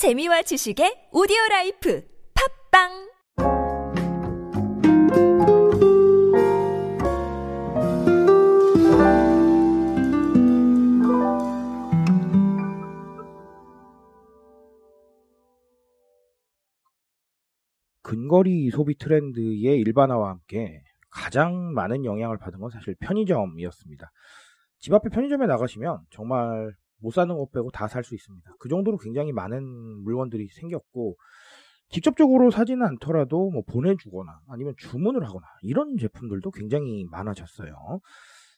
재미와 지식의 오디오라이프 팝빵! 근거리 소비 트렌드의 일반화와 함께 가장 많은 영향을 받은 건 사실 편의점이었습니다. 집 앞에 편의점에 나가시면 정말 못 사는 것 빼고 다 살 수 있습니다. 그 정도로 굉장히 많은 물건들이 생겼고, 직접적으로 사지는 않더라도 뭐 보내주거나 아니면 주문을 하거나 이런 제품들도 굉장히 많아졌어요.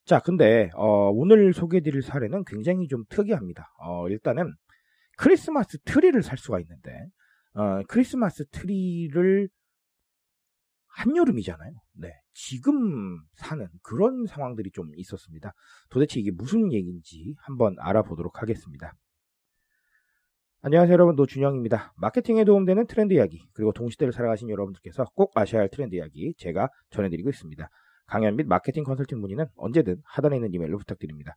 자, 근데 오늘 소개해드릴 사례는 굉장히 좀 특이합니다. 일단은 크리스마스 트리를 살 수가 있는데, 크리스마스 트리를 한여름이잖아요. 네, 지금 사는 그런 상황들이 좀 있었습니다. 도대체 이게 무슨 얘기인지 한번 알아보도록 하겠습니다. 안녕하세요 여러분, 노준영입니다. 마케팅에 도움되는 트렌드 이야기, 그리고 동시대를 살아가신 여러분들께서 꼭 아셔야 할 트렌드 이야기 제가 전해드리고 있습니다. 강연 및 마케팅 컨설팅 문의는 언제든 하단에 있는 이메일로 부탁드립니다.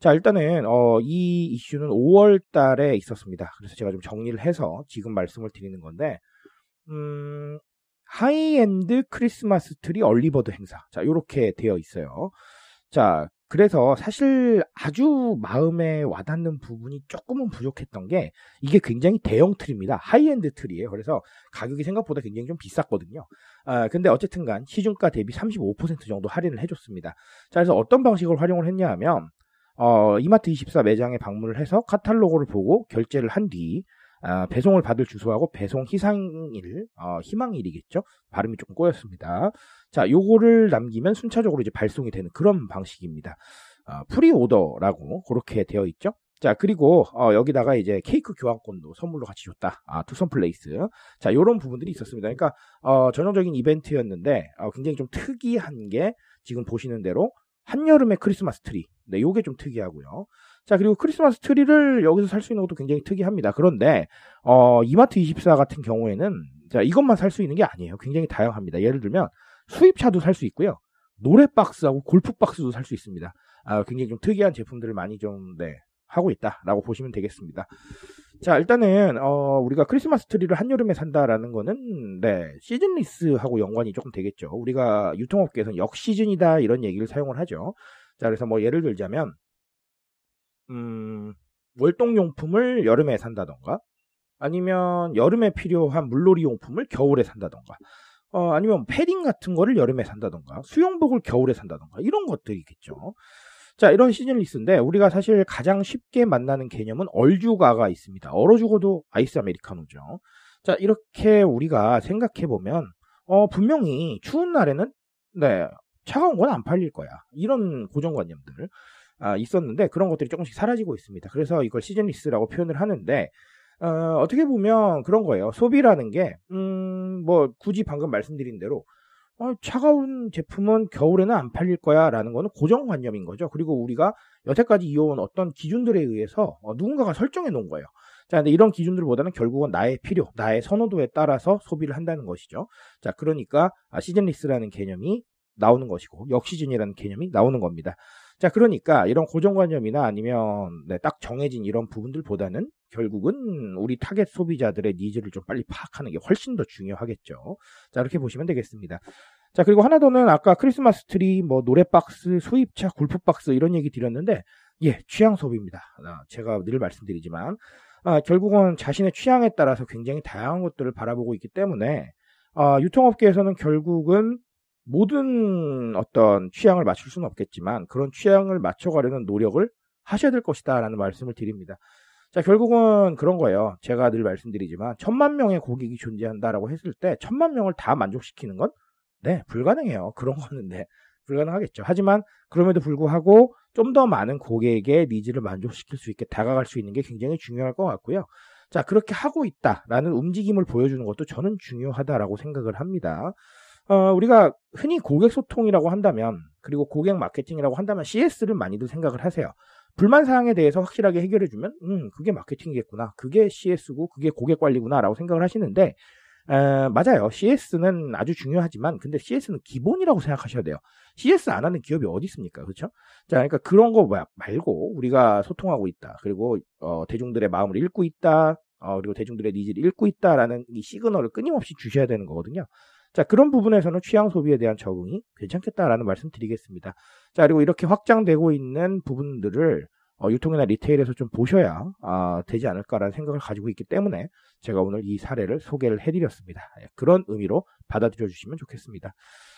자, 일단은 이 이슈는 5월 달에 있었습니다. 그래서 제가 좀 정리를 해서 지금 말씀을 드리는 건데, 하이엔드 크리스마스 트리 얼리버드 행사, 자, 요렇게 되어 있어요. 자, 그래서 사실 아주 마음에 와닿는 부분이 조금은 부족했던 게, 이게 굉장히 대형 트리입니다. 하이엔드 트리예요. 그래서 가격이 생각보다 굉장히 좀 비쌌거든요. 근데 어쨌든 간 시중가 대비 35% 정도 할인을 해줬습니다. 자, 그래서 어떤 방식을 활용을 했냐 하면, 이마트24 매장에 방문을 해서 카탈로그를 보고 결제를 한 뒤 배송을 받을 주소하고 배송 희망일이겠죠. 발음이 조금 꼬였습니다. 자, 요거를 남기면 순차적으로 이제 발송이 되는 그런 방식입니다. 프리오더라고 그렇게 되어 있죠. 자, 그리고 여기다가 이제 케이크 교환권도 선물로 같이 줬다. 투썸플레이스. 자, 요런 부분들이 있었습니다. 그러니까 전형적인 이벤트였는데, 굉장히 좀 특이한 게 지금 보시는 대로 한여름의 크리스마스 트리. 네, 요게 좀 특이하고요. 자, 그리고 크리스마스 트리를 여기서 살 수 있는 것도 굉장히 특이합니다. 그런데 이마트24 같은 경우에는 자, 이것만 살 수 있는 게 아니에요. 굉장히 다양합니다. 예를 들면 수입차도 살 수 있고요. 노래 박스하고 골프 박스도 살 수 있습니다. 굉장히 좀 특이한 제품들을 많이 좀 하고 있다라고 보시면 되겠습니다. 자, 일단은 우리가 크리스마스 트리를 한여름에 산다라는 거는 시즌리스하고 연관이 조금 되겠죠. 우리가 유통업계에서는 역시즌이다 이런 얘기를 사용을 하죠. 자, 그래서 뭐 예를 들자면 월동용품을 여름에 산다던가, 아니면 여름에 필요한 물놀이용품을 겨울에 산다던가, 아니면 패딩 같은 거를 여름에 산다던가, 수영복을 겨울에 산다던가, 이런 것들이겠죠. 자, 이런 시즌리스인데, 우리가 사실 가장 쉽게 만나는 개념은 얼죽아가 있습니다. 얼어 죽어도 아이스 아메리카노죠. 자, 이렇게 우리가 생각해보면 분명히 추운 날에는 차가운 건 안 팔릴 거야, 이런 고정관념들 있었는데, 그런 것들이 조금씩 사라지고 있습니다. 그래서 이걸 시즌리스라고 표현을 하는데, 어떻게 보면 그런 거예요. 소비라는 게 뭐 굳이 방금 말씀드린 대로 차가운 제품은 겨울에는 안 팔릴 거야 라는 거는 고정관념인 거죠. 그리고 우리가 여태까지 이어온 어떤 기준들에 의해서 누군가가 설정해 놓은 거예요. 자, 근데 이런 기준들보다는 결국은 나의 필요, 나의 선호도에 따라서 소비를 한다는 것이죠. 자, 그러니까 시즌리스라는 개념이 나오는 것이고, 역시즌이라는 개념이 나오는 겁니다. 자, 그러니까 이런 고정관념이나 아니면 딱 정해진 이런 부분들보다는 결국은 우리 타겟 소비자들의 니즈를 좀 빨리 파악하는 게 훨씬 더 중요하겠죠. 자, 이렇게 보시면 되겠습니다. 자, 그리고 하나 더는 아까 크리스마스 트리, 뭐 노래박스, 수입차, 골프박스 이런 얘기 드렸는데, 예, 취향 소비입니다. 제가 늘 말씀드리지만 결국은 자신의 취향에 따라서 굉장히 다양한 것들을 바라보고 있기 때문에 유통업계에서는 결국은 모든 어떤 취향을 맞출 수는 없겠지만 그런 취향을 맞춰가려는 노력을 하셔야 될 것이다 라는 말씀을 드립니다. 자, 결국은 그런 거예요. 제가 늘 말씀드리지만 1000만 명의 고객이 존재한다라고 했을 때 1000만 명을 다 만족시키는 건 불가능해요. 그런 거는 불가능하겠죠. 하지만 그럼에도 불구하고 좀 더 많은 고객의 니즈를 만족시킬 수 있게 다가갈 수 있는 게 굉장히 중요할 것 같고요. 자, 그렇게 하고 있다라는 움직임을 보여주는 것도 저는 중요하다라고 생각을 합니다. 우리가 흔히 고객 소통이라고 한다면, 그리고 고객 마케팅이라고 한다면 CS를 많이들 생각을 하세요. 불만 사항에 대해서 확실하게 해결해주면 그게 마케팅이겠구나, 그게 CS고 그게 고객 관리구나 라고 생각을 하시는데, 맞아요. CS는 아주 중요하지만 근데 CS는 기본이라고 생각하셔야 돼요. CS 안 하는 기업이 어디 있습니까? 그렇죠? 자, 그러니까 그런 거 말고 우리가 소통하고 있다, 그리고 대중들의 마음을 읽고 있다, 그리고 대중들의 니즈를 읽고 있다라는 이 시그널을 끊임없이 주셔야 되는 거거든요. 자, 그런 부분에서는 취향 소비에 대한 적응이 괜찮겠다라는 말씀 드리겠습니다. 자, 그리고 이렇게 확장되고 있는 부분들을 유통이나 리테일에서 좀 보셔야 되지 않을까라는 생각을 가지고 있기 때문에 제가 오늘 이 사례를 소개를 해드렸습니다. 그런 의미로 받아들여 주시면 좋겠습니다.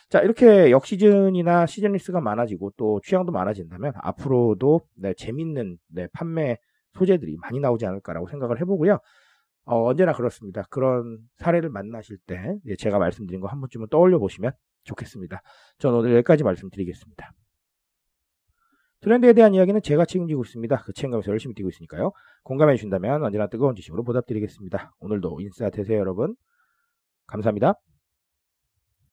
자, 이렇게 역시즌이나 시즌리스가 많아지고 또 취향도 많아진다면 앞으로도 재밌는 판매 소재들이 많이 나오지 않을까라고 생각을 해보고요. 언제나 그렇습니다. 그런 사례를 만나실 때 제가 말씀드린 거 한 번쯤은 떠올려 보시면 좋겠습니다. 전 오늘 여기까지 말씀드리겠습니다. 트렌드에 대한 이야기는 제가 책임지고 있습니다. 그 책임감에서 열심히 뛰고 있으니까요. 공감해 주신다면 언제나 뜨거운 진심으로 보답드리겠습니다. 오늘도 인싸 되세요, 여러분. 감사합니다.